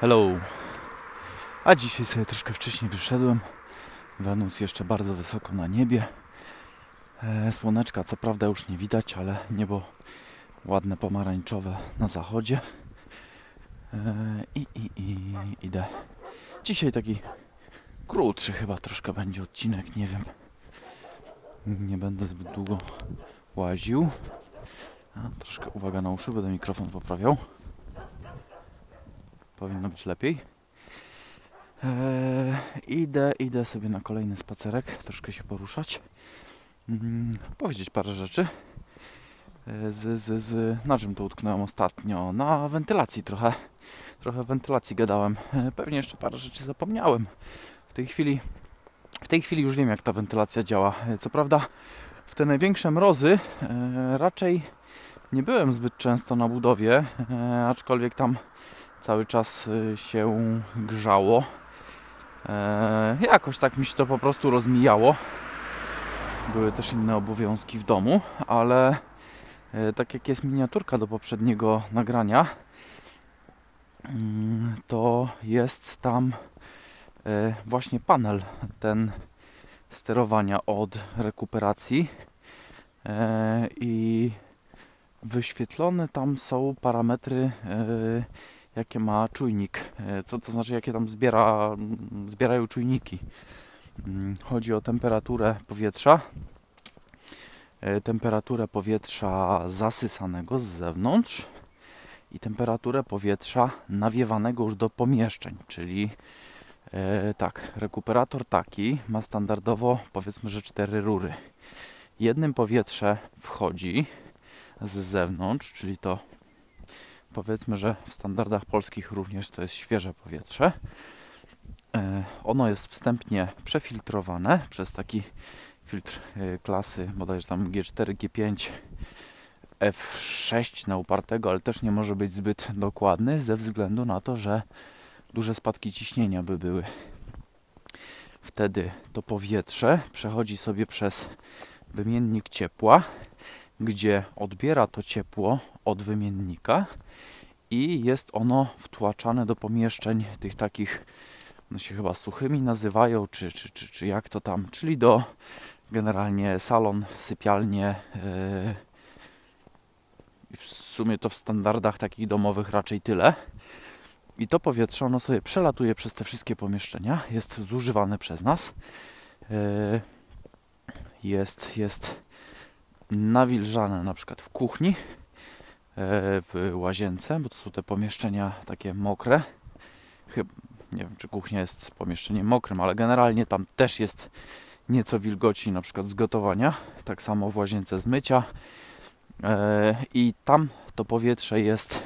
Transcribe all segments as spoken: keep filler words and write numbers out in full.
Hello. A dzisiaj sobie troszkę wcześniej wyszedłem. Wenus jeszcze bardzo wysoko na niebie. E, słoneczka co prawda już nie widać, ale niebo ładne pomarańczowe na zachodzie. E, i, i, i idę. Dzisiaj taki krótszy chyba troszkę będzie odcinek, nie wiem. Nie będę zbyt długo łaził. A, troszkę uwaga na uszy, będę mikrofon poprawiał. Powinno być lepiej. Eee, idę, idę sobie na kolejny spacerek, troszkę się poruszać. Mm, powiedzieć parę rzeczy. Eee, z, z, z, na czym to utknąłem ostatnio? Na wentylacji trochę. Trochę wentylacji gadałem. Eee, pewnie jeszcze parę rzeczy zapomniałem. W tej chwili, w tej chwili już wiem, jak ta wentylacja działa. Eee, co prawda w te największe mrozy eee, raczej nie byłem zbyt często na budowie, eee, aczkolwiek tam cały czas się grzało. E, jakoś tak mi się to po prostu rozmijało. Były też inne obowiązki w domu, ale e, tak jak jest miniaturka do poprzedniego nagrania, to jest tam e, właśnie panel ten sterowania od rekuperacji e, i wyświetlone tam są parametry, e, jakie ma czujnik, co to znaczy, jakie tam zbiera, zbierają czujniki. Chodzi o temperaturę powietrza, temperaturę powietrza zasysanego z zewnątrz i temperaturę powietrza nawiewanego już do pomieszczeń, czyli tak, rekuperator taki ma standardowo, powiedzmy, że cztery rury. Jednym powietrze wchodzi z zewnątrz, czyli to powiedzmy, że w standardach polskich również to jest świeże powietrze. E, ono jest wstępnie przefiltrowane przez taki filtr e, klasy bodajże tam G cztery, G pięć, F sześć na upartego, ale też nie może być zbyt dokładny ze względu na to, że duże spadki ciśnienia by były. Wtedy to powietrze przechodzi sobie przez wymiennik ciepła, gdzie odbiera to ciepło od wymiennika i jest ono wtłaczane do pomieszczeń tych takich, no się chyba suchymi nazywają, czy, czy, czy, czy jak to tam, czyli do generalnie salon, sypialnie. Yy, w sumie to w standardach takich domowych raczej tyle. I to powietrze ono sobie przelatuje przez te wszystkie pomieszczenia, jest zużywane przez nas. Yy, jest, jest nawilżane na przykład w kuchni, w łazience, bo to są te pomieszczenia takie mokre. Chyba, nie wiem, czy kuchnia jest pomieszczeniem mokrym, ale generalnie tam też jest nieco wilgoci, na przykład z gotowania. Tak samo w łazience z mycia. I tam to powietrze jest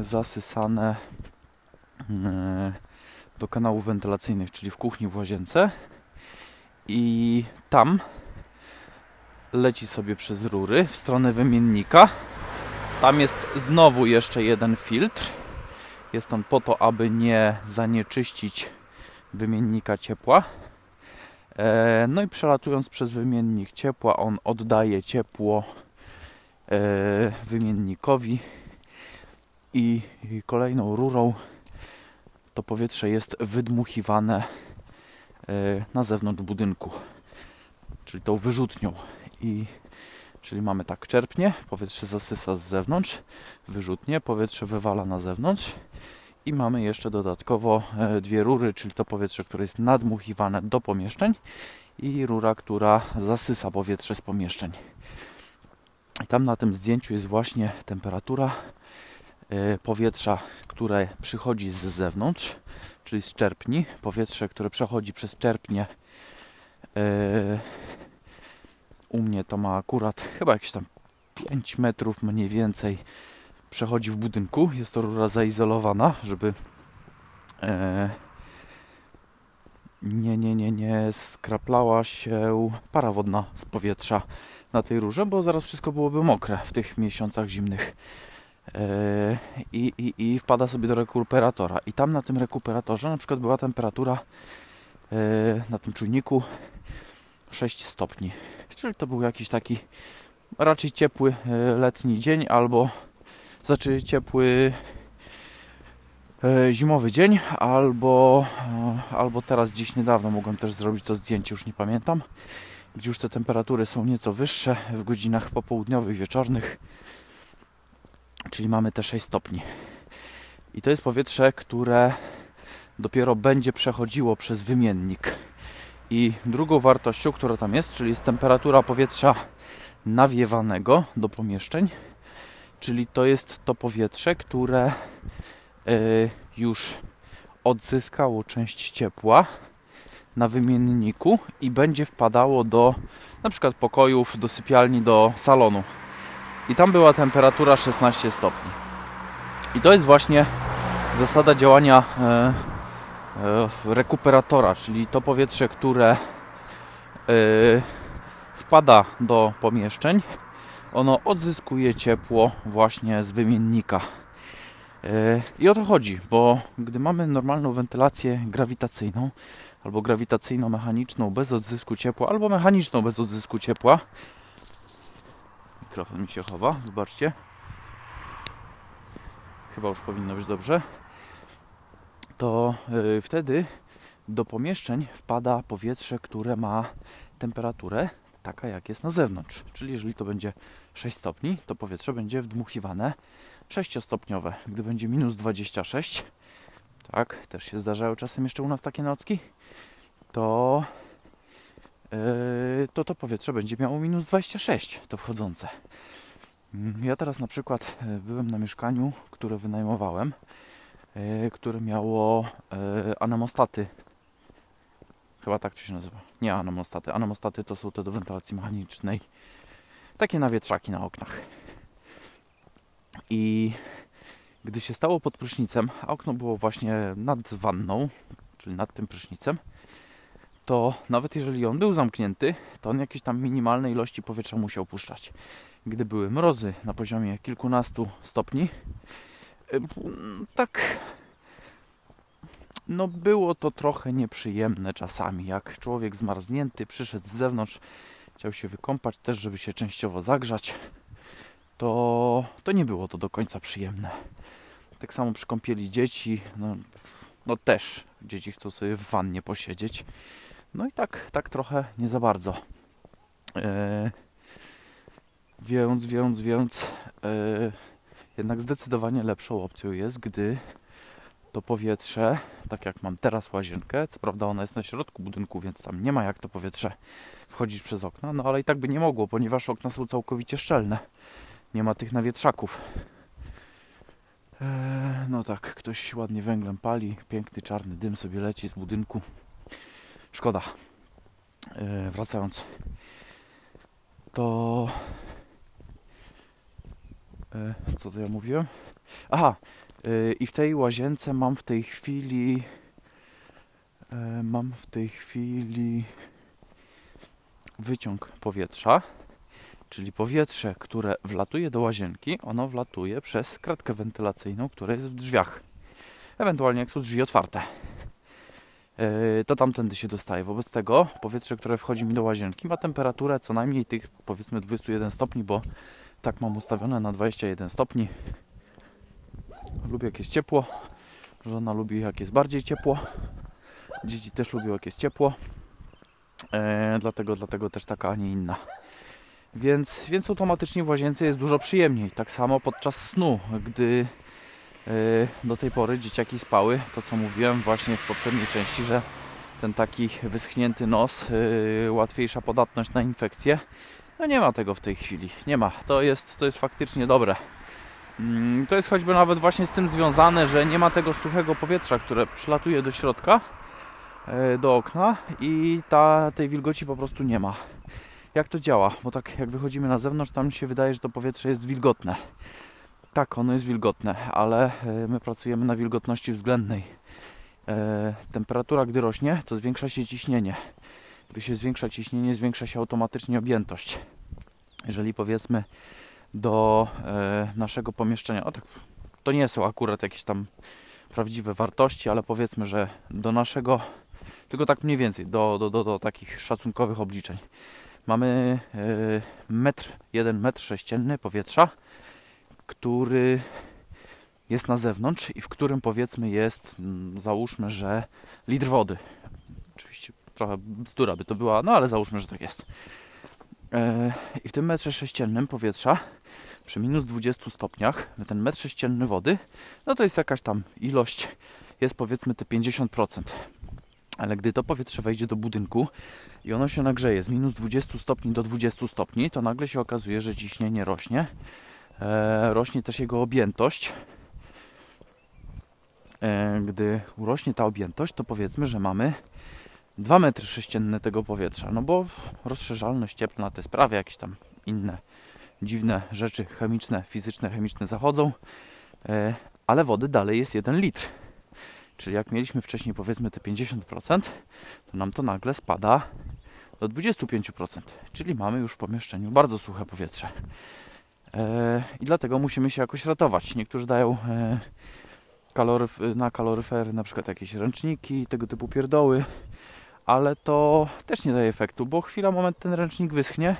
zasysane do kanałów wentylacyjnych, czyli w kuchni, w łazience. I tam leci sobie przez rury w stronę wymiennika. Tam jest znowu jeszcze jeden filtr. Jest on po to, aby nie zanieczyścić wymiennika ciepła. No i przelatując przez wymiennik ciepła, on oddaje ciepło wymiennikowi i kolejną rurą to powietrze jest wydmuchiwane na zewnątrz budynku, czyli tą wyrzutnią. I czyli mamy tak, czerpnie, powietrze zasysa z zewnątrz, wyrzutnie, powietrze wywala na zewnątrz i mamy jeszcze dodatkowo dwie rury, czyli to powietrze, które jest nadmuchiwane do pomieszczeń i rura, która zasysa powietrze z pomieszczeń. I tam na tym zdjęciu jest właśnie temperatura powietrza, które przychodzi z zewnątrz, czyli z czerpni, powietrze, które przechodzi przez czerpnie. U mnie to ma akurat chyba jakieś tam pięć metrów mniej więcej, przechodzi w budynku. Jest to rura zaizolowana, żeby e, nie, nie, nie, nie skraplała się para wodna z powietrza na tej rurze, bo zaraz wszystko byłoby mokre w tych miesiącach zimnych. E, i, i, I wpada sobie do rekuperatora. I tam na tym rekuperatorze na przykład była temperatura e, na tym czujniku sześć stopni. Czyli to był jakiś taki raczej ciepły letni dzień, albo znaczy ciepły zimowy dzień, albo, albo teraz gdzieś niedawno mogłem też zrobić to zdjęcie, już nie pamiętam, gdzie już te temperatury są nieco wyższe w godzinach popołudniowych, wieczornych, czyli mamy te sześć stopni. I to jest powietrze, które dopiero będzie przechodziło przez wymiennik. I drugą wartością, która tam jest, czyli jest temperatura powietrza nawiewanego do pomieszczeń, czyli to jest to powietrze, które yy, już odzyskało część ciepła na wymienniku i będzie wpadało do na przykład pokojów, do sypialni, do salonu. I tam była temperatura szesnaście stopni. I to jest właśnie zasada działania yy, yy, rekuperatora, czyli to powietrze, które yy, wpada do pomieszczeń, ono odzyskuje ciepło właśnie z wymiennika. Yy, I o to chodzi, bo gdy mamy normalną wentylację grawitacyjną albo grawitacyjno-mechaniczną bez odzysku ciepła, albo mechaniczną bez odzysku ciepła, mikrofon mi się chowa, zobaczcie, chyba już powinno być dobrze, to yy, wtedy do pomieszczeń wpada powietrze, które ma temperaturę taka, jak jest na zewnątrz. Czyli jeżeli to będzie sześć stopni, to powietrze będzie wdmuchiwane sześciostopniowe. Gdy będzie minus dwadzieścia sześć, tak, też się zdarzają czasem jeszcze u nas takie nocki, to yy, to, to powietrze będzie miało minus dwadzieścia sześć, to wchodzące. Ja teraz na przykład byłem na mieszkaniu, które wynajmowałem, yy, które miało yy, anemostaty. Chyba tak to się nazywa. Nie anemostaty. Anemostaty to są te do wentylacji mechanicznej. Takie nawietrzaki na oknach. I gdy się stało pod prysznicem, a okno było właśnie nad wanną, czyli nad tym prysznicem, to nawet jeżeli on był zamknięty, to on jakieś tam minimalnej ilości powietrza musiał puszczać. Gdy były mrozy na poziomie kilkunastu stopni, tak... No było to trochę nieprzyjemne czasami, jak człowiek zmarznięty przyszedł z zewnątrz, chciał się wykąpać też, żeby się częściowo zagrzać, to, to nie było to do końca przyjemne. Tak samo przy kąpieli dzieci, no, no też dzieci chcą sobie w wannie posiedzieć, no i tak, tak trochę nie za bardzo. Yy, więc, więc, więc yy, jednak zdecydowanie lepszą opcją jest, gdy to powietrze, tak jak mam teraz łazienkę, co prawda ona jest na środku budynku, więc tam nie ma jak to powietrze wchodzić przez okna, no ale i tak by nie mogło, ponieważ okna są całkowicie szczelne. Nie ma tych nawietrzaków. Eee, no tak, ktoś ładnie węglem pali, piękny czarny dym sobie leci z budynku. Szkoda. Eee, wracając, to... Eee, co to ja mówiłem? Aha! I w tej łazience mam w tej chwili mam w tej chwili wyciąg powietrza, czyli powietrze, które wlatuje do łazienki, ono wlatuje przez kratkę wentylacyjną, która jest w drzwiach. Ewentualnie jak są drzwi otwarte, to tamtędy się dostaje. Wobec tego powietrze, które wchodzi mi do łazienki, ma temperaturę co najmniej tych powiedzmy dwadzieścia jeden stopni, bo tak mam ustawione na dwadzieścia jeden stopni. Lubię jak jest ciepło, żona lubi jak jest bardziej ciepło, dzieci też lubią jak jest ciepło, e, dlatego, dlatego też taka, a nie inna. Więc, więc automatycznie w łazience jest dużo przyjemniej. Tak samo podczas snu, gdy e, do tej pory dzieciaki spały, to co mówiłem właśnie w poprzedniej części, że ten taki wyschnięty nos, e, łatwiejsza podatność na infekcje, no nie ma tego w tej chwili, nie ma. To jest, to jest faktycznie dobre. To jest choćby nawet właśnie z tym związane, że nie ma tego suchego powietrza, które przylatuje do środka, do okna i ta, tej wilgoci po prostu nie ma. Jak to działa? Bo tak jak wychodzimy na zewnątrz, tam się wydaje, że to powietrze jest wilgotne. Tak, ono jest wilgotne, ale my pracujemy na wilgotności względnej. Temperatura, gdy rośnie, to zwiększa się ciśnienie. Gdy się zwiększa ciśnienie, zwiększa się automatycznie objętość. Jeżeli powiedzmy do y, naszego pomieszczenia. O tak, to nie są akurat jakieś tam prawdziwe wartości, ale powiedzmy, że do naszego, tylko tak mniej więcej, do, do, do, do takich szacunkowych obliczeń. Mamy y, metr, jeden metr sześcienny powietrza, który jest na zewnątrz i w którym, powiedzmy, jest, załóżmy, że litr wody. Oczywiście trochę bzdura by to była, no ale załóżmy, że tak jest. I w tym metrze sześciennym powietrza przy minus dwudziestu stopniach ten metr sześcienny wody, no to jest jakaś tam ilość, jest powiedzmy te pięćdziesiąt procent. Ale gdy to powietrze wejdzie do budynku i ono się nagrzeje z minus dwudziestu stopni do dwudziestu stopni, to nagle się okazuje, że ciśnienie rośnie. E, rośnie też jego objętość. E, gdy urośnie ta objętość, to powiedzmy, że mamy dwa metry sześcienne tego powietrza. No bo rozszerzalność cieplna, te sprawy, jakieś tam inne dziwne rzeczy chemiczne, fizyczne, chemiczne zachodzą. E, ale wody dalej jest jeden litr. Czyli jak mieliśmy wcześniej powiedzmy te pięćdziesiąt procent, to nam to nagle spada do dwudziestu pięciu procent. Czyli mamy już w pomieszczeniu bardzo suche powietrze. E, I dlatego musimy się jakoś ratować. Niektórzy dają e, kaloryf na kaloryfery na przykład jakieś ręczniki, tego typu pierdoły. Ale to też nie daje efektu, bo chwila, moment ten ręcznik wyschnie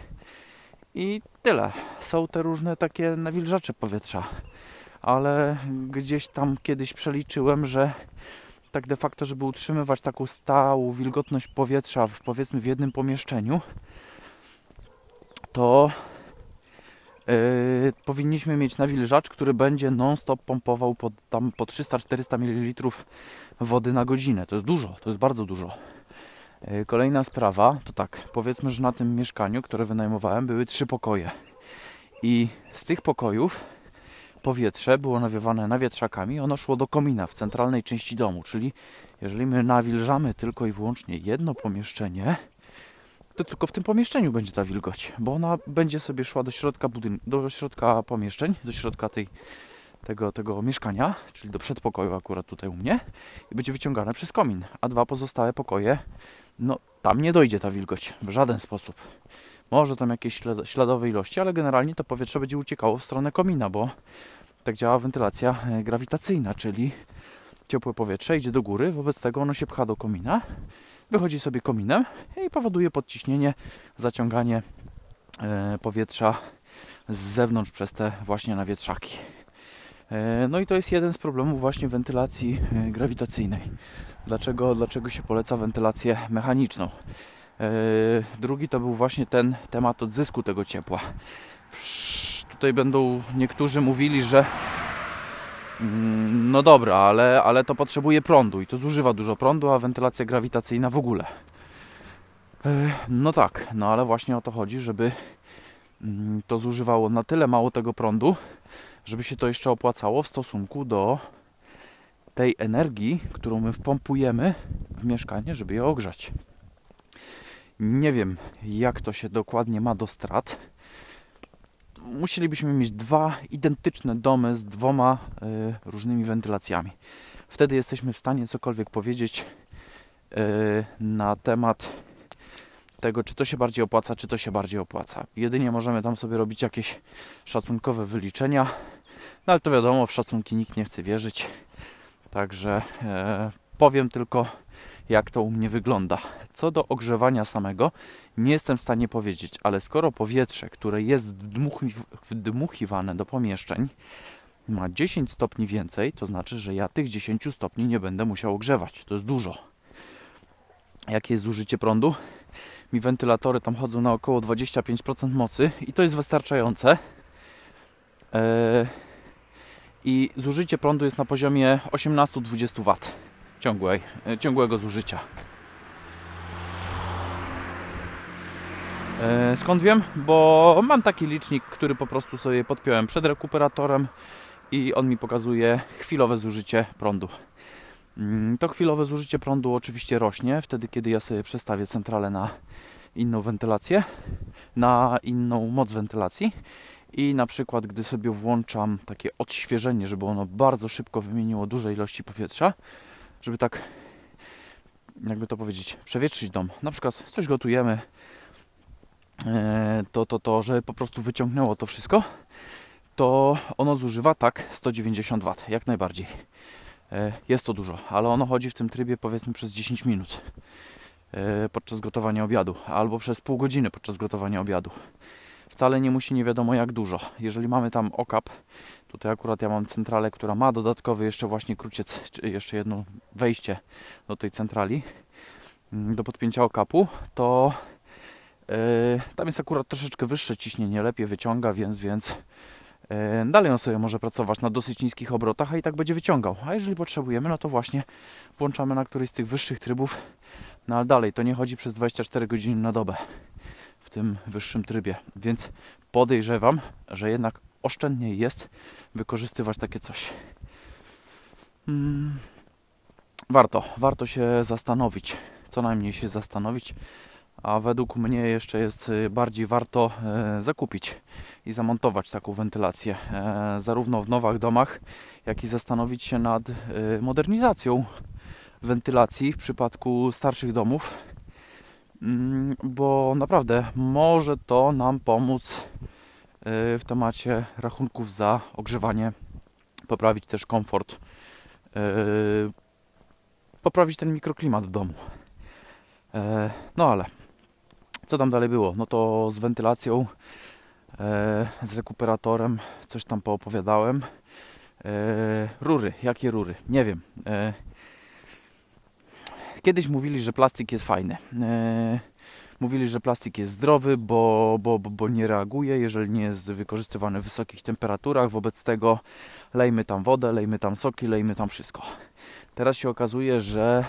i tyle. Są te różne takie nawilżacze powietrza. Ale gdzieś tam kiedyś przeliczyłem, że tak de facto, żeby utrzymywać taką stałą wilgotność powietrza w, powiedzmy w jednym pomieszczeniu, to yy, powinniśmy mieć nawilżacz, który będzie non-stop pompował po, tam po trzysta czterysta ml wody na godzinę. To jest dużo, to jest bardzo dużo. Yy, kolejna sprawa, to tak, powiedzmy, że na tym mieszkaniu, które wynajmowałem, były trzy pokoje. I z tych pokojów powietrze było nawiewane nawietrzakami, ono szło do komina w centralnej części domu, czyli jeżeli my nawilżamy tylko i wyłącznie jedno pomieszczenie, to tylko w tym pomieszczeniu będzie ta wilgoć, bo ona będzie sobie szła do środka budynku, do środka pomieszczeń, do środka tej, tego, tego mieszkania, czyli do przedpokoju akurat tutaj u mnie, i będzie wyciągane przez komin, a dwa pozostałe pokoje, no tam nie dojdzie ta wilgoć w żaden sposób. Może tam jakieś śladowe ilości, ale generalnie to powietrze będzie uciekało w stronę komina, bo tak działa wentylacja grawitacyjna, czyli ciepłe powietrze idzie do góry, wobec tego ono się pcha do komina, wychodzi sobie kominem i powoduje podciśnienie, zaciąganie powietrza z zewnątrz przez te właśnie nawietrzaki. No i to jest jeden z problemów właśnie wentylacji grawitacyjnej. Dlaczego, dlaczego się poleca wentylację mechaniczną? Drugi to był właśnie ten temat odzysku tego ciepła. Tutaj będą niektórzy mówili, że no dobra, ale, ale to potrzebuje prądu i to zużywa dużo prądu, a wentylacja grawitacyjna w ogóle. No tak, no ale właśnie o to chodzi, żeby to zużywało na tyle mało tego prądu, żeby się to jeszcze opłacało w stosunku do tej energii, którą my wpompujemy w mieszkanie, żeby je ogrzać. Nie wiem, jak to się dokładnie ma do strat. Musielibyśmy mieć dwa identyczne domy z dwoma y, różnymi wentylacjami. Wtedy jesteśmy w stanie cokolwiek powiedzieć y, na temat tego, czy to się bardziej opłaca, czy to się bardziej opłaca. Jedynie możemy tam sobie robić jakieś szacunkowe wyliczenia, no ale to wiadomo, w szacunki nikt nie chce wierzyć. Także y, powiem tylko, jak to u mnie wygląda. Co do ogrzewania samego, nie jestem w stanie powiedzieć, ale skoro powietrze, które jest wdmuchi, wdmuchiwane do pomieszczeń, ma dziesięć stopni więcej, to znaczy, że ja tych dziesięciu stopni nie będę musiał ogrzewać. To jest dużo. Jakie jest zużycie prądu? Mi wentylatory tam chodzą na około dwadzieścia pięć procent mocy i to jest wystarczające. Yy, I zużycie prądu jest na poziomie osiemnaście do dwudziestu watów ciągłej, ciągłego zużycia. Skąd wiem? Bo mam taki licznik, który po prostu sobie podpiąłem przed rekuperatorem i on mi pokazuje chwilowe zużycie prądu. To chwilowe zużycie prądu oczywiście rośnie wtedy, kiedy ja sobie przestawię centralę na inną wentylację, na inną moc wentylacji i na przykład, gdy sobie włączam takie odświeżenie, żeby ono bardzo szybko wymieniło duże ilości powietrza, żeby tak, jakby to powiedzieć, przewietrzyć dom. Na przykład coś gotujemy, to, to, to, żeby po prostu wyciągnęło to wszystko, to ono zużywa tak sto dziewięćdziesiąt watów, jak najbardziej. Jest to dużo, ale ono chodzi w tym trybie powiedzmy przez dziesięć minut podczas gotowania obiadu, albo przez pół godziny podczas gotowania obiadu. Wcale nie musi nie wiadomo jak dużo. Jeżeli mamy tam okap Tutaj akurat ja mam centralę, która ma dodatkowy jeszcze właśnie kruciec, jeszcze jedno wejście do tej centrali, do podpięcia okapu, to yy, tam jest akurat troszeczkę wyższe ciśnienie, lepiej wyciąga, więc, więc yy, dalej on sobie może pracować na dosyć niskich obrotach, a i tak będzie wyciągał. A jeżeli potrzebujemy, no to właśnie włączamy na któryś z tych wyższych trybów, no ale dalej to nie chodzi przez dwadzieścia cztery godziny na dobę w tym wyższym trybie, więc podejrzewam, że jednak oszczędniej jest wykorzystywać takie coś. Hmm. Warto, warto się zastanowić, co najmniej się zastanowić, a według mnie jeszcze jest bardziej warto e, zakupić i zamontować taką wentylację, e, zarówno w nowych domach, jak i zastanowić się nad e, modernizacją wentylacji w przypadku starszych domów, mm, bo naprawdę może to nam pomóc w temacie rachunków za ogrzewanie, poprawić też komfort, poprawić ten mikroklimat w domu. No ale co tam dalej było? No to z wentylacją, z rekuperatorem coś tam poopowiadałem. Rury, jakie rury? Nie wiem. Kiedyś mówili, że plastik jest fajny. Mówili, że plastik jest zdrowy, bo, bo, bo nie reaguje, jeżeli nie jest wykorzystywany w wysokich temperaturach. Wobec tego lejmy tam wodę, lejmy tam soki, lejmy tam wszystko. Teraz się okazuje, że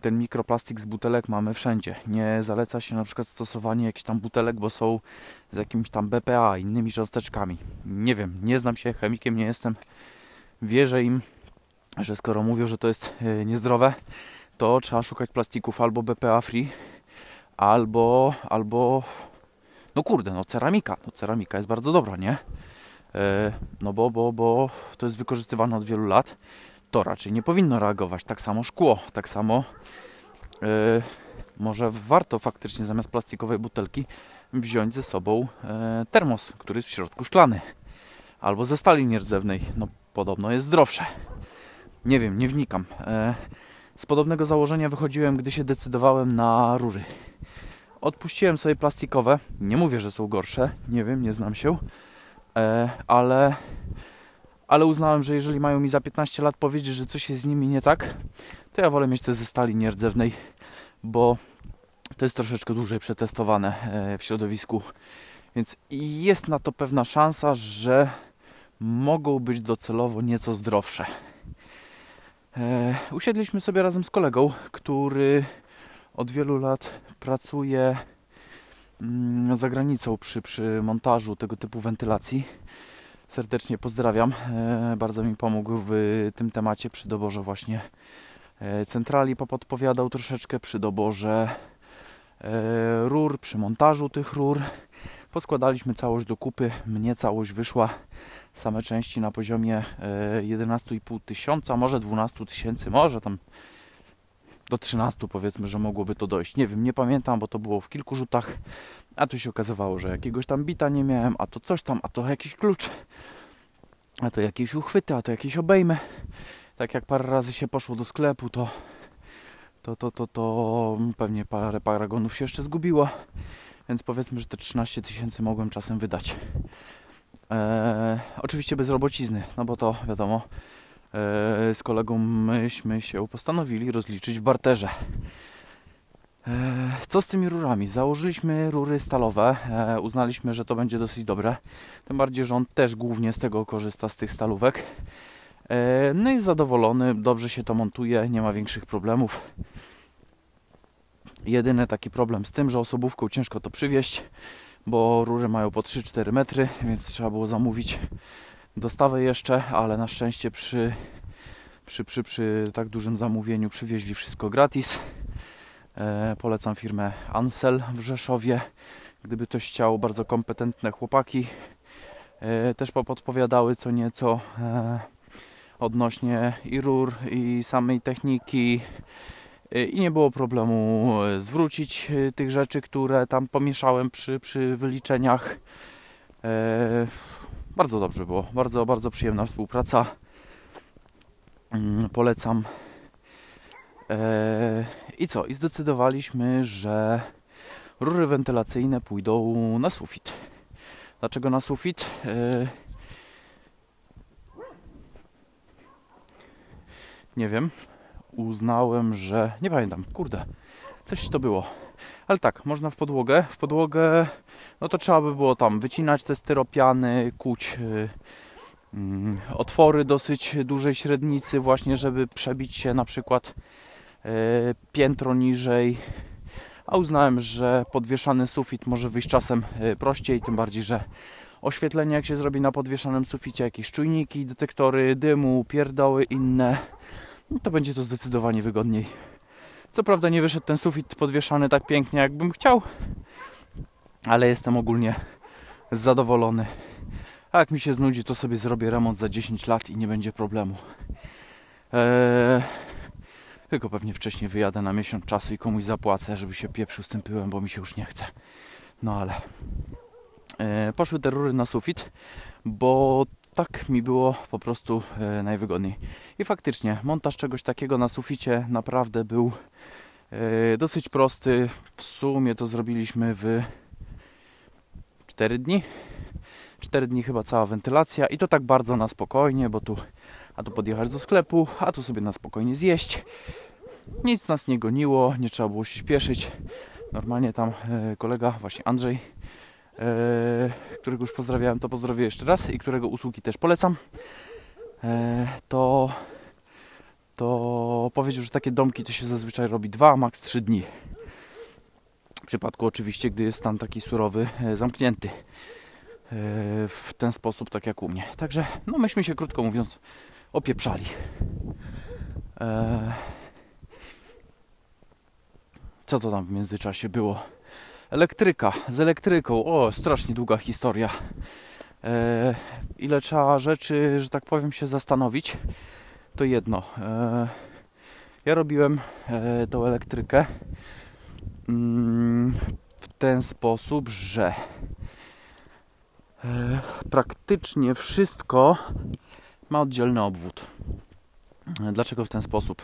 ten mikroplastik z butelek mamy wszędzie. Nie zaleca się na przykład stosowanie jakichś tam butelek, bo są z jakimś tam B P A, innymi cząsteczkami. Nie wiem, nie znam się, chemikiem nie jestem. Wierzę im, że skoro mówią, że to jest niezdrowe, to trzeba szukać plastików albo B P A free, Albo, albo, no kurde, no ceramika, no ceramika jest bardzo dobra, nie? Yy, no bo, bo, bo to jest wykorzystywane od wielu lat, to raczej nie powinno reagować. Tak samo szkło, tak samo yy, może warto faktycznie zamiast plastikowej butelki wziąć ze sobą yy, termos, który jest w środku szklany. Albo ze stali nierdzewnej, no podobno jest zdrowsze. Nie wiem, nie wnikam. Yy, z podobnego założenia wychodziłem, gdy się decydowałem na rury. Odpuściłem sobie plastikowe, nie mówię, że są gorsze, nie wiem, nie znam się, ale, ale uznałem, że jeżeli mają mi za piętnaście lat powiedzieć, że coś jest z nimi nie tak, to ja wolę mieć te ze stali nierdzewnej, bo to jest troszeczkę dłużej przetestowane w środowisku, więc jest na to pewna szansa, że mogą być docelowo nieco zdrowsze. Usiedliśmy sobie razem z kolegą, który od wielu lat pracuję za granicą przy, przy montażu tego typu wentylacji. Serdecznie pozdrawiam. Bardzo mi pomógł w tym temacie przy doborze właśnie centrali. Popodpowiadał troszeczkę przy doborze rur, przy montażu tych rur. Poskładaliśmy całość do kupy. Mnie całość wyszła. Same części na poziomie jedenaście i pół tysiąca, może dwanaście tysięcy, może tam do trzynastu powiedzmy, że mogłoby to dojść. Nie wiem, nie pamiętam, bo to było w kilku rzutach, a tu się okazywało, że jakiegoś tam bita nie miałem, a to coś tam, a to jakiś klucz, a to jakieś uchwyty, a to jakieś obejmy. Tak jak parę razy się poszło do sklepu, to to, to, to, to pewnie parę paragonów się jeszcze zgubiło, więc powiedzmy, że te trzynaście tysięcy mogłem czasem wydać. Eee, oczywiście bez robocizny, no bo to wiadomo, z kolegą myśmy się postanowili rozliczyć w barterze. Co z tymi rurami? Założyliśmy rury stalowe, uznaliśmy, że to będzie dosyć dobre, tym bardziej, że on też głównie z tego korzysta, z tych stalówek. No i jest zadowolony, dobrze się to montuje, nie ma większych problemów. Jedyny taki problem z tym, że osobówką ciężko to przywieźć, bo rury mają po trzy cztery metry, więc trzeba było zamówić dostawę jeszcze, ale na szczęście przy, przy, przy, przy tak dużym zamówieniu przywieźli wszystko gratis. E, polecam firmę Ansel w Rzeszowie. Gdyby ktoś chciał, bardzo kompetentne chłopaki e, też podpowiadały co nieco e, odnośnie i rur, i samej techniki. E, I nie było problemu zwrócić tych rzeczy, które tam pomieszałem przy, przy wyliczeniach. E, Bardzo dobrze było, bardzo, bardzo przyjemna współpraca. Polecam. Eee, I co? I zdecydowaliśmy, że rury wentylacyjne pójdą na sufit. Dlaczego na sufit? Eee, nie wiem, uznałem, że... nie pamiętam, kurde, coś to było. Ale tak, można w podłogę, w podłogę, no to trzeba by było tam wycinać te styropiany, kuć yy, otwory dosyć dużej średnicy właśnie, żeby przebić się na przykład yy, piętro niżej. A uznałem, że podwieszany sufit może wyjść czasem prościej, tym bardziej, że oświetlenie jak się zrobi na podwieszanym suficie, jakieś czujniki, detektory dymu, pierdoły inne, to będzie to zdecydowanie wygodniej. Co prawda nie wyszedł ten sufit podwieszany tak pięknie, jakbym chciał, ale jestem ogólnie zadowolony. A jak mi się znudzi, to sobie zrobię remont za dziesięć lat i nie będzie problemu. Eee... Tylko pewnie wcześniej wyjadę na miesiąc czasu i komuś zapłacę, żeby się pieprzył z tym pyłem, bo mi się już nie chce. No ale... Yy, poszły te rury na sufit, bo tak mi było po prostu yy, najwygodniej. I faktycznie montaż czegoś takiego na suficie naprawdę był yy, dosyć prosty. W sumie to zrobiliśmy w cztery dni. cztery dni chyba cała wentylacja i to tak bardzo na spokojnie, bo tu... a tu podjechać do sklepu, a tu sobie na spokojnie zjeść. Nic nas nie goniło, nie trzeba było się śpieszyć. Normalnie tam e, kolega, właśnie Andrzej, e, którego już pozdrawiałem, to pozdrowię jeszcze raz i którego usługi też polecam, e, to, to powiedział, że takie domki to się zazwyczaj robi dwa, maks trzy dni. W przypadku oczywiście, gdy jest stan taki surowy, e, zamknięty. E, w ten sposób, tak jak u mnie. Także, no myśmy się krótko mówiąc opieprzali. Eee, co to tam w międzyczasie było? Elektryka, z elektryką. O, strasznie długa historia. Eee, ile trzeba rzeczy, że tak powiem, się zastanowić, to jedno. Eee, ja robiłem e, tą elektrykę mm, w ten sposób, że e, praktycznie wszystko ma oddzielny obwód. Dlaczego w ten sposób?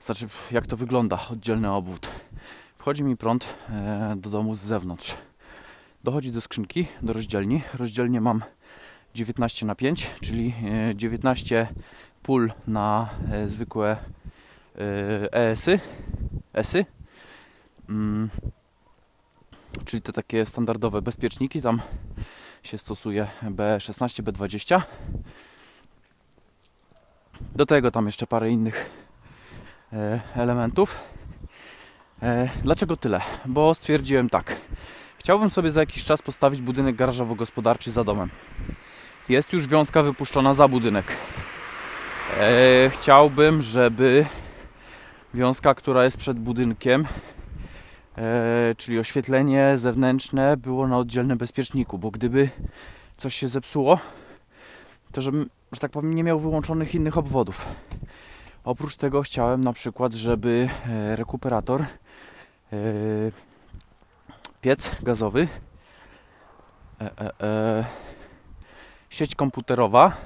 Znaczy, jak to wygląda oddzielny obwód? Wchodzi mi prąd e, do domu z zewnątrz. Dochodzi do skrzynki, do rozdzielni. Rozdzielnie mam dziewiętnaście na pięć, czyli e, dziewiętnaście pól na e, zwykłe e, E S-y. E S-y. Mm, czyli te takie standardowe bezpieczniki. Tam się stosuje B szesnaście, B dwadzieścia. Do tego tam jeszcze parę innych e, elementów. E, dlaczego tyle? Bo stwierdziłem tak. Chciałbym sobie za jakiś czas postawić budynek garażowo-gospodarczy za domem. Jest już wiązka wypuszczona za budynek. E, chciałbym, żeby wiązka, która jest przed budynkiem, e, czyli oświetlenie zewnętrzne, było na oddzielnym bezpieczniku, bo gdyby coś się zepsuło, to żebym, że tak powiem, nie miał wyłączonych innych obwodów. Oprócz tego chciałem na przykład, żeby rekuperator, yy, piec gazowy, e, e, e, sieć komputerowa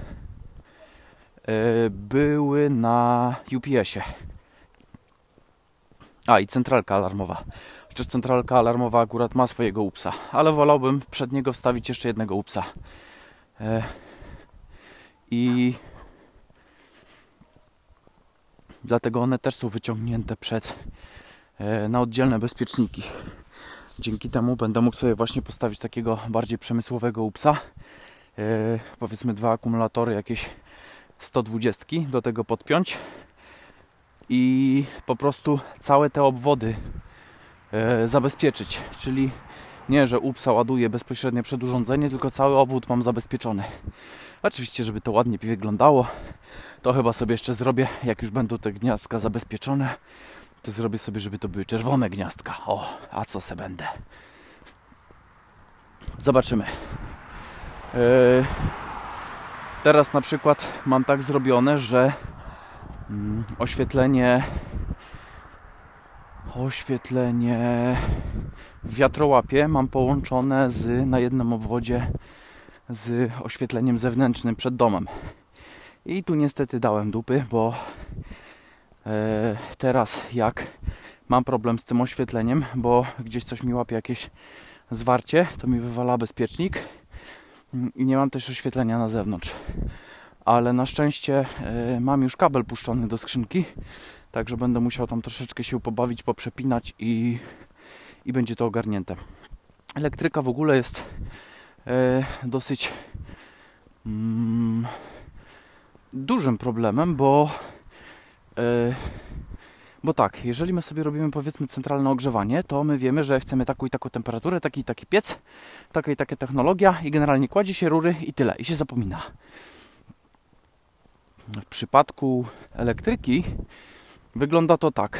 yy, były na U P S-ie. A i centralka alarmowa. Chociaż centralka alarmowa akurat ma swojego upsa, ale wolałbym przed niego wstawić jeszcze jednego upsa. Yy. I dlatego one też są wyciągnięte przed na oddzielne bezpieczniki. Dzięki temu będę mógł sobie właśnie postawić takiego bardziej przemysłowego upsa. Powiedzmy dwa akumulatory, jakieś sto dwadzieścia, do tego podpiąć. I po prostu całe te obwody zabezpieczyć. Czyli nie, że upsa ładuje bezpośrednio przed urządzenie, tylko cały obwód mam zabezpieczony. Oczywiście, żeby to ładnie wyglądało, to chyba sobie jeszcze zrobię, jak już będą te gniazdka zabezpieczone, to zrobię sobie, żeby to były czerwone gniazdka. O, a co se będę? Zobaczymy. Yy, teraz na przykład mam tak zrobione, że mm, oświetlenie oświetlenie w wiatrołapie mam połączone z, na jednym obwodzie z oświetleniem zewnętrznym przed domem. I tu niestety dałem dupy, bo e, teraz jak mam problem z tym oświetleniem, bo gdzieś coś mi łapie, jakieś zwarcie, to mi wywala bezpiecznik i nie mam też oświetlenia na zewnątrz. ale na szczęście mam już kabel puszczony do skrzynki, także będę musiał tam troszeczkę się pobawić, poprzepinać i, i będzie to ogarnięte. Elektryka w ogóle jest dosyć mm, dużym problemem, bo Bo tak, jeżeli my sobie robimy, powiedzmy, centralne ogrzewanie, to my wiemy, że chcemy taką i taką temperaturę, taki i taki piec, taka i taka technologia i generalnie kładzie się rury i tyle, i się zapomina. W przypadku elektryki wygląda to tak.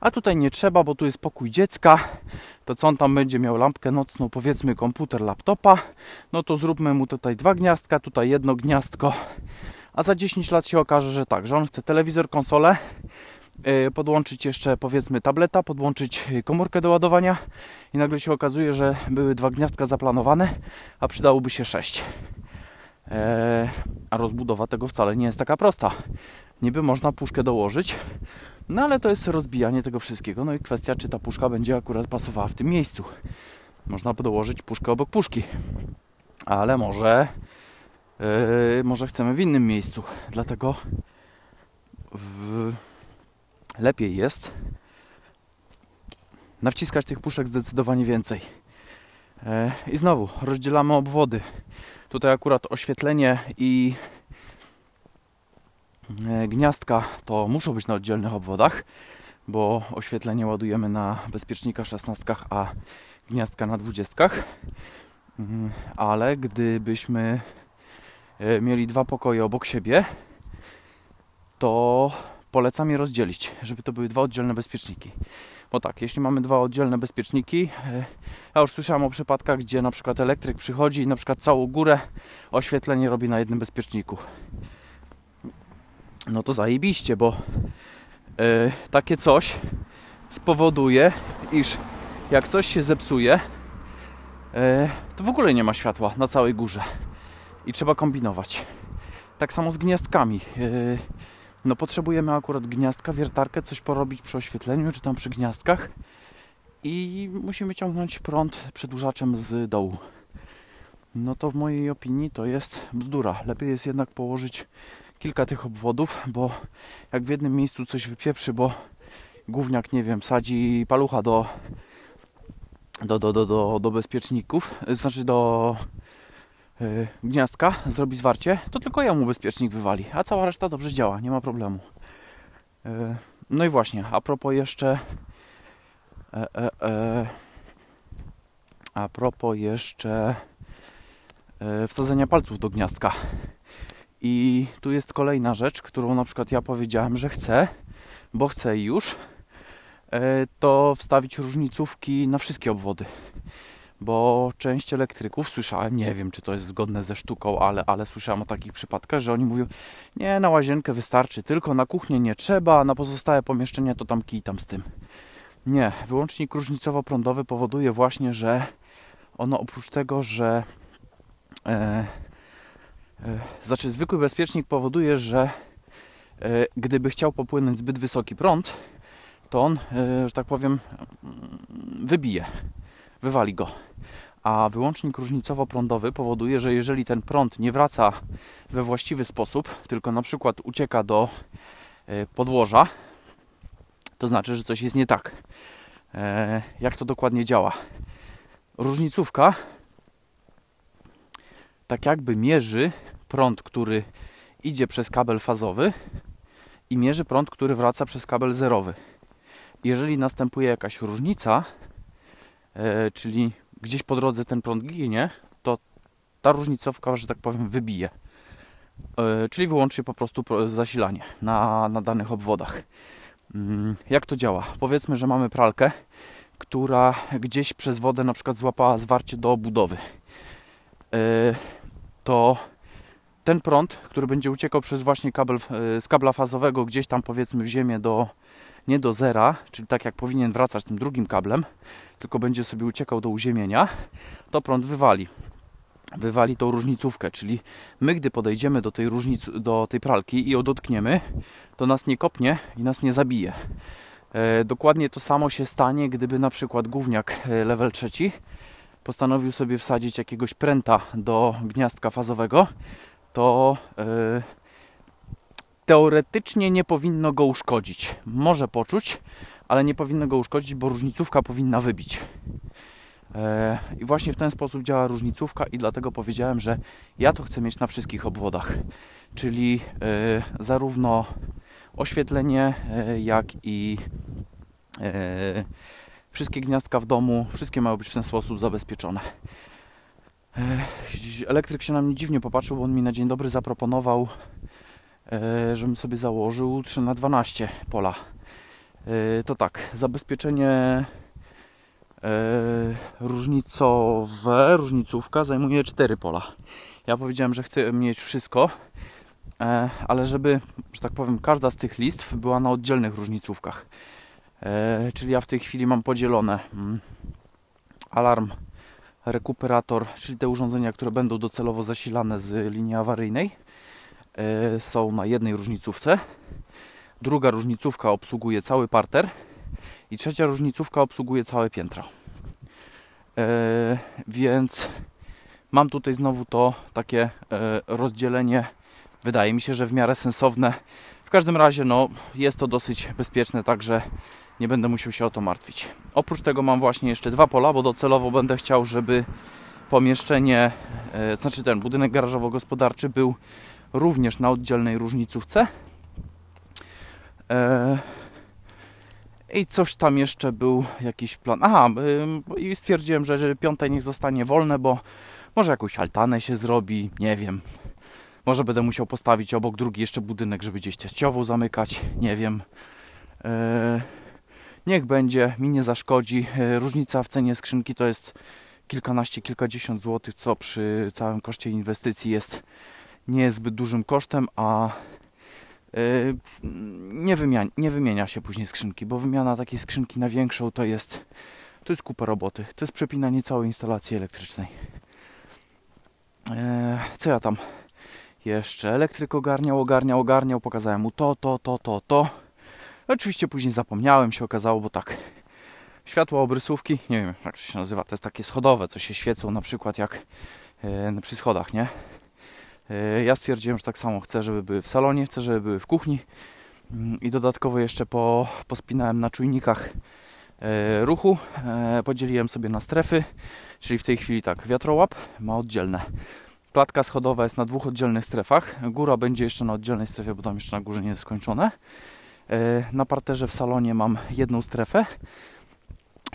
A tutaj nie trzeba, bo tu jest pokój dziecka, to co on tam będzie miał lampkę nocną, powiedzmy komputer, laptopa, no to zróbmy mu tutaj dwa gniazdka, tutaj jedno gniazdko, a za dziesięć lat się okaże, że tak, że on chce telewizor, konsolę, podłączyć jeszcze, powiedzmy, tableta, podłączyć komórkę do ładowania i nagle się okazuje, że były dwa gniazdka zaplanowane, a przydałoby się sześć. Eee, a rozbudowa tego wcale nie jest taka prosta. Niby można puszkę dołożyć, no ale to jest rozbijanie tego wszystkiego. No i kwestia, czy ta puszka będzie akurat pasowała w tym miejscu. Można dołożyć puszkę obok puszki, ale może, eee, może chcemy w innym miejscu. Dlatego w... lepiej jest nawciskać tych puszek zdecydowanie więcej. I znowu rozdzielamy obwody. Tutaj akurat oświetlenie i gniazdka to muszą być na oddzielnych obwodach, bo oświetlenie ładujemy na bezpiecznikach szesnastkach, a gniazdka na dwudziestkach. Ale gdybyśmy mieli dwa pokoje obok siebie, to polecam je rozdzielić, żeby to były dwa oddzielne bezpieczniki. Bo tak, jeśli mamy dwa oddzielne bezpieczniki, ja już słyszałem o przypadkach, gdzie na przykład elektryk przychodzi i na przykład całą górę oświetlenie robi na jednym bezpieczniku. No to zajebiście, bo yy, takie coś spowoduje, iż jak coś się zepsuje, yy, to w ogóle nie ma światła na całej górze i trzeba kombinować. Tak samo z gniazdkami. Yy, No potrzebujemy akurat gniazdka, wiertarkę, coś porobić przy oświetleniu, czy tam przy gniazdkach i musimy ciągnąć prąd przedłużaczem z dołu. No to w mojej opinii to jest bzdura. Lepiej jest jednak położyć kilka tych obwodów, bo jak w jednym miejscu coś wypieprzy, bo gówniak, nie wiem, sadzi palucha do, do, do, do, do, do bezpieczników, znaczy do... gniazdka, zrobi zwarcie, to tylko jemu bezpiecznik wywali, a cała reszta dobrze działa, nie ma problemu. No i właśnie, a propos jeszcze e, e, e, a propos jeszcze e, wsadzenia palców do gniazdka. I tu jest kolejna rzecz, którą na przykład ja powiedziałem, że chcę, bo chcę już, e, to wstawić różnicówki na wszystkie obwody. Bo część elektryków, słyszałem, nie wiem, czy to jest zgodne ze sztuką, ale, ale słyszałem o takich przypadkach, że oni mówią, nie, na łazienkę wystarczy, tylko na kuchnię nie trzeba, na pozostałe pomieszczenia to tam kij tam z tym. Nie, wyłącznik różnicowo-prądowy powoduje właśnie, że ono oprócz tego, że e, e, znaczy zwykły bezpiecznik powoduje, że e, gdyby chciał popłynąć zbyt wysoki prąd, to on, e, że tak powiem, wybije. Wywali go. A wyłącznik różnicowo-prądowy powoduje, że jeżeli ten prąd nie wraca we właściwy sposób, tylko na przykład ucieka do podłoża, to znaczy, że coś jest nie tak. Jak to dokładnie działa? Różnicówka tak jakby mierzy prąd, który idzie przez kabel fazowy i mierzy prąd, który wraca przez kabel zerowy. Jeżeli następuje jakaś różnica, czyli gdzieś po drodze ten prąd ginie, to ta różnicowka, że tak powiem, wybije. Czyli wyłączy po prostu zasilanie na, na danych obwodach. Jak to działa? Powiedzmy, że mamy pralkę, która gdzieś przez wodę na przykład złapała zwarcie do obudowy. To ten prąd, który będzie uciekał przez właśnie kabel, z kabla fazowego gdzieś tam, powiedzmy, w ziemię do... nie do zera, czyli tak jak powinien wracać tym drugim kablem, tylko będzie sobie uciekał do uziemienia, to prąd wywali. Wywali tą różnicówkę, czyli my, gdy podejdziemy do tej różnic, do tej pralki i ją dotkniemy, to nas nie kopnie i nas nie zabije. E, dokładnie to samo się stanie, gdyby na przykład gówniak level trzeci postanowił sobie wsadzić jakiegoś pręta do gniazdka fazowego, to yy, teoretycznie nie powinno go uszkodzić. Może poczuć, ale nie powinno go uszkodzić, bo różnicówka powinna wybić. I właśnie w ten sposób działa różnicówka i dlatego powiedziałem, że ja to chcę mieć na wszystkich obwodach, czyli zarówno oświetlenie, jak i wszystkie gniazdka w domu, wszystkie mają być w ten sposób zabezpieczone. Elektryk się na mnie dziwnie popatrzył, bo on mi na dzień dobry zaproponował, żebym sobie założył trzy na dwanaście pola. To tak, zabezpieczenie różnicowe, różnicówka zajmuje cztery pola. Ja powiedziałem, że chcę mieć wszystko, ale żeby, że tak powiem, każda z tych listw była na oddzielnych różnicówkach. Czyli ja w tej chwili mam podzielone alarm, rekuperator, czyli te urządzenia, które będą docelowo zasilane z linii awaryjnej, są na jednej różnicówce. Druga różnicówka obsługuje cały parter. I trzecia różnicówka obsługuje całe piętro. Yy, więc mam tutaj znowu to takie yy, rozdzielenie. Wydaje mi się, że w miarę sensowne. W każdym razie no, jest to dosyć bezpieczne, także nie będę musiał się o to martwić. Oprócz tego mam właśnie jeszcze dwa pola, bo docelowo będę chciał, żeby pomieszczenie, yy, znaczy ten budynek garażowo-gospodarczy był również na oddzielnej różnicówce. Yy, I coś tam jeszcze był jakiś plan. Aha, i yy, stwierdziłem, że, że piąte niech zostanie wolne, bo może jakąś altanę się zrobi, nie wiem. Może będę musiał postawić obok drugi jeszcze budynek, żeby gdzieś teściową zamykać, nie wiem. Yy, niech będzie, mi nie zaszkodzi. Yy, różnica w cenie skrzynki to jest kilkanaście, kilkadziesiąt złotych, co przy całym koszcie inwestycji jest niezbyt dużym kosztem, a Nie wymienia, nie wymienia się później skrzynki, bo wymiana takiej skrzynki na większą to jest to jest kupa roboty, to jest przepinanie całej instalacji elektrycznej. Eee, co ja tam jeszcze? Elektryk ogarniał, ogarniał, ogarniał, pokazałem mu to, to, to, to, to. Oczywiście później zapomniałem, się okazało, bo tak, światła obrysówki, nie wiem jak to się nazywa, to jest takie schodowe, co się świecą na przykład jak e, przy schodach, nie? Ja stwierdziłem, że tak samo chcę, żeby były w salonie, chcę, żeby były w kuchni i dodatkowo jeszcze po, pospinałem na czujnikach ruchu, podzieliłem sobie na strefy, czyli w tej chwili tak, wiatrołap ma oddzielne, klatka schodowa jest na dwóch oddzielnych strefach, góra będzie jeszcze na oddzielnej strefie, bo tam jeszcze na górze nie jest skończone, na parterze w salonie mam jedną strefę,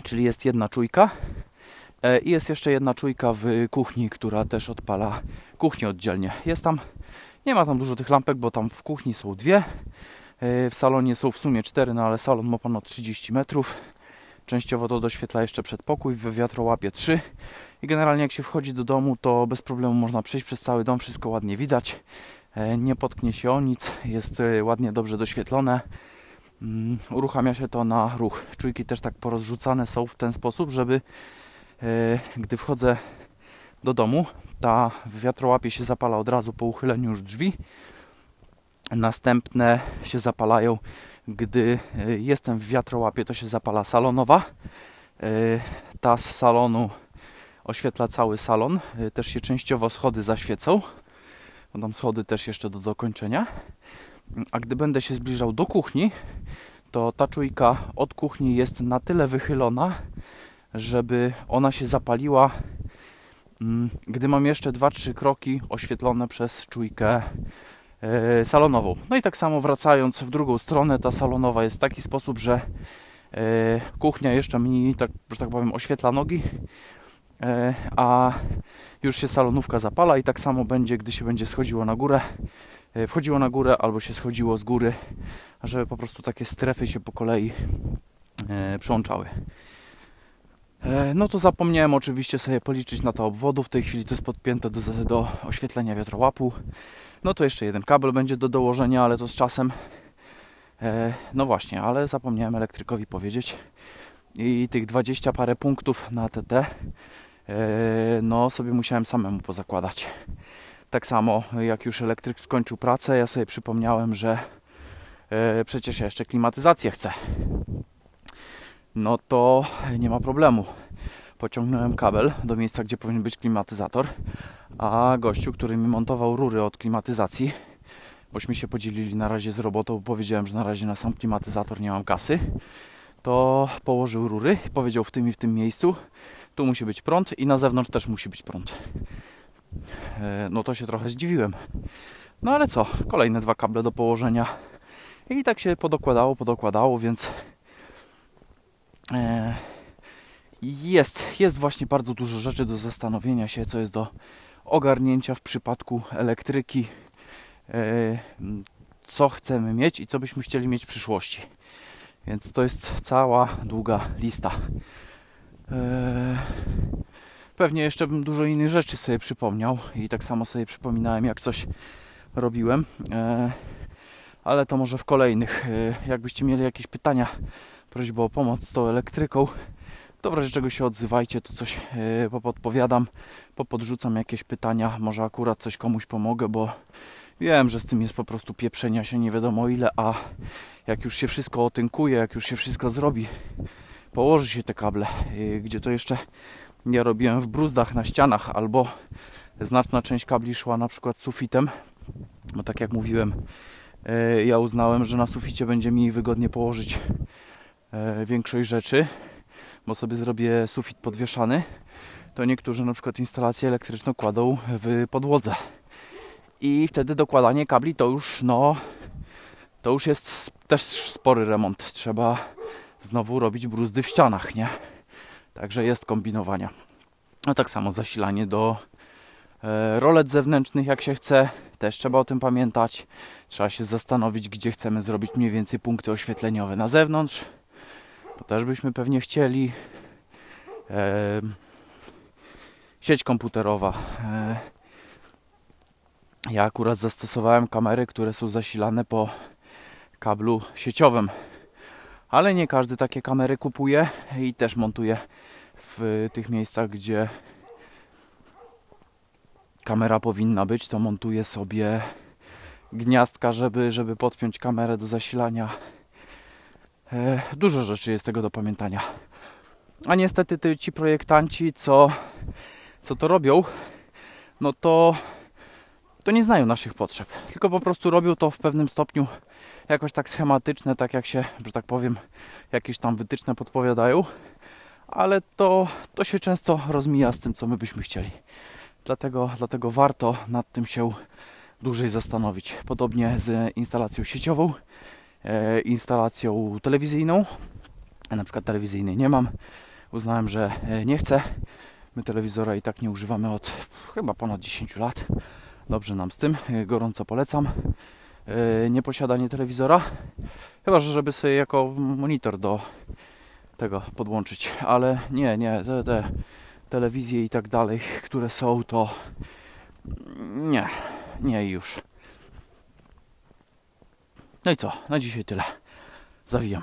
czyli jest jedna czujka. I jest jeszcze jedna czujka w kuchni, która też odpala kuchnię oddzielnie. Jest tam, nie ma tam dużo tych lampek, bo tam w kuchni są dwie. W salonie są w sumie cztery, no ale salon ma ponad trzydzieści metrów. Częściowo to doświetla jeszcze przedpokój, w wiatrołapie trzy. I generalnie jak się wchodzi do domu, to bez problemu można przejść przez cały dom, wszystko ładnie widać. Nie potknie się o nic, jest ładnie, dobrze doświetlone. Uruchamia się to na ruch. Czujki też tak porozrzucane są w ten sposób, żeby gdy wchodzę do domu, ta w wiatrołapie się zapala od razu po uchyleniu już drzwi. Następne się zapalają, gdy jestem w wiatrołapie, to się zapala salonowa. Ta z salonu oświetla cały salon. Też się częściowo schody zaświecą. Tam schody też jeszcze do dokończenia. A gdy będę się zbliżał do kuchni, to ta czujka od kuchni jest na tyle wychylona, żeby ona się zapaliła, gdy mam jeszcze dwa trzy kroki oświetlone przez czujkę salonową. No i tak samo wracając w drugą stronę, ta salonowa jest w taki sposób, że kuchnia jeszcze mi, tak, że tak powiem, oświetla nogi, a już się salonówka zapala i tak samo będzie, gdy się będzie schodziło na górę, wchodziło na górę albo się schodziło z góry, żeby po prostu takie strefy się po kolei przełączały. No to zapomniałem oczywiście sobie policzyć na to obwodu, w tej chwili to jest podpięte do, do oświetlenia wiatrołapu. No to jeszcze jeden kabel będzie do dołożenia, ale to z czasem. No właśnie, ale zapomniałem elektrykowi powiedzieć. I tych dwadzieścia parę punktów na T T, no sobie musiałem samemu pozakładać. Tak samo jak już elektryk skończył pracę, ja sobie przypomniałem, że przecież ja jeszcze klimatyzację chcę. No to nie ma problemu. Pociągnąłem kabel do miejsca, gdzie powinien być klimatyzator, a gościu, który mi montował rury od klimatyzacji, bośmy się podzielili na razie z robotą, powiedziałem, że na razie na sam klimatyzator nie mam kasy, to położył rury, powiedział w tym i w tym miejscu, tu musi być prąd i na zewnątrz też musi być prąd. No to się trochę zdziwiłem. No ale co, kolejne dwa kable do położenia i tak się podokładało, podokładało, więc jest, jest właśnie bardzo dużo rzeczy do zastanowienia się, co jest do ogarnięcia w przypadku elektryki, co chcemy mieć i co byśmy chcieli mieć w przyszłości. Więc to jest cała długa lista. Pewnie jeszcze bym dużo innych rzeczy sobie przypomniał i tak samo sobie przypominałem, jak coś robiłem, ale to może w kolejnych. Jakbyście mieli jakieś pytania, prośbę o pomoc z tą elektryką, to w razie czego się odzywajcie, to coś popodpowiadam, popodrzucam jakieś pytania, może akurat coś komuś pomogę, bo wiem, że z tym jest po prostu pieprzenia się nie wiadomo ile, a jak już się wszystko otynkuje, jak już się wszystko zrobi, położy się te kable, gdzie to jeszcze ja robiłem w bruzdach na ścianach, albo znaczna część kabli szła na przykład sufitem, bo tak jak mówiłem, ja uznałem, że na suficie będzie mi wygodnie położyć większość rzeczy, bo sobie zrobię sufit podwieszany, to niektórzy na przykład instalację elektryczną kładą w podłodze i wtedy dokładanie kabli to już no to już jest też spory remont, trzeba znowu robić bruzdy w ścianach, nie? Także jest kombinowania. No tak samo zasilanie do rolet zewnętrznych, jak się chce, też trzeba o tym pamiętać, trzeba się zastanowić, gdzie chcemy zrobić mniej więcej punkty oświetleniowe na zewnątrz, bo też byśmy pewnie chcieli. E, sieć komputerowa. E, ja akurat zastosowałem kamery, które są zasilane po kablu sieciowym, ale nie każdy takie kamery kupuje i też montuje w tych miejscach, gdzie kamera powinna być, to montuję sobie gniazdka, żeby, żeby podpiąć kamerę do zasilania. E, dużo rzeczy jest tego do pamiętania. A niestety ty, ci projektanci, co, co to robią, no to, to nie znają naszych potrzeb. Tylko po prostu robią to w pewnym stopniu jakoś tak schematyczne, tak jak się, że tak powiem, jakieś tam wytyczne podpowiadają. Ale to, to się często rozmija z tym, co my byśmy chcieli. Dlatego, dlatego warto nad tym się dłużej zastanowić. Podobnie z instalacją sieciową, e, instalacją telewizyjną. Ja na przykład telewizyjnej nie mam. Uznałem, że nie chcę. My telewizora i tak nie używamy od chyba ponad dziesięciu lat. Dobrze nam z tym. Gorąco polecam. E, nieposiadanie telewizora. Chyba, że żeby sobie jako monitor do tego podłączyć. Ale nie, nie. Te, te. Telewizje i tak dalej, które są, to nie, nie już. No i co? Na dzisiaj tyle. Zawijam.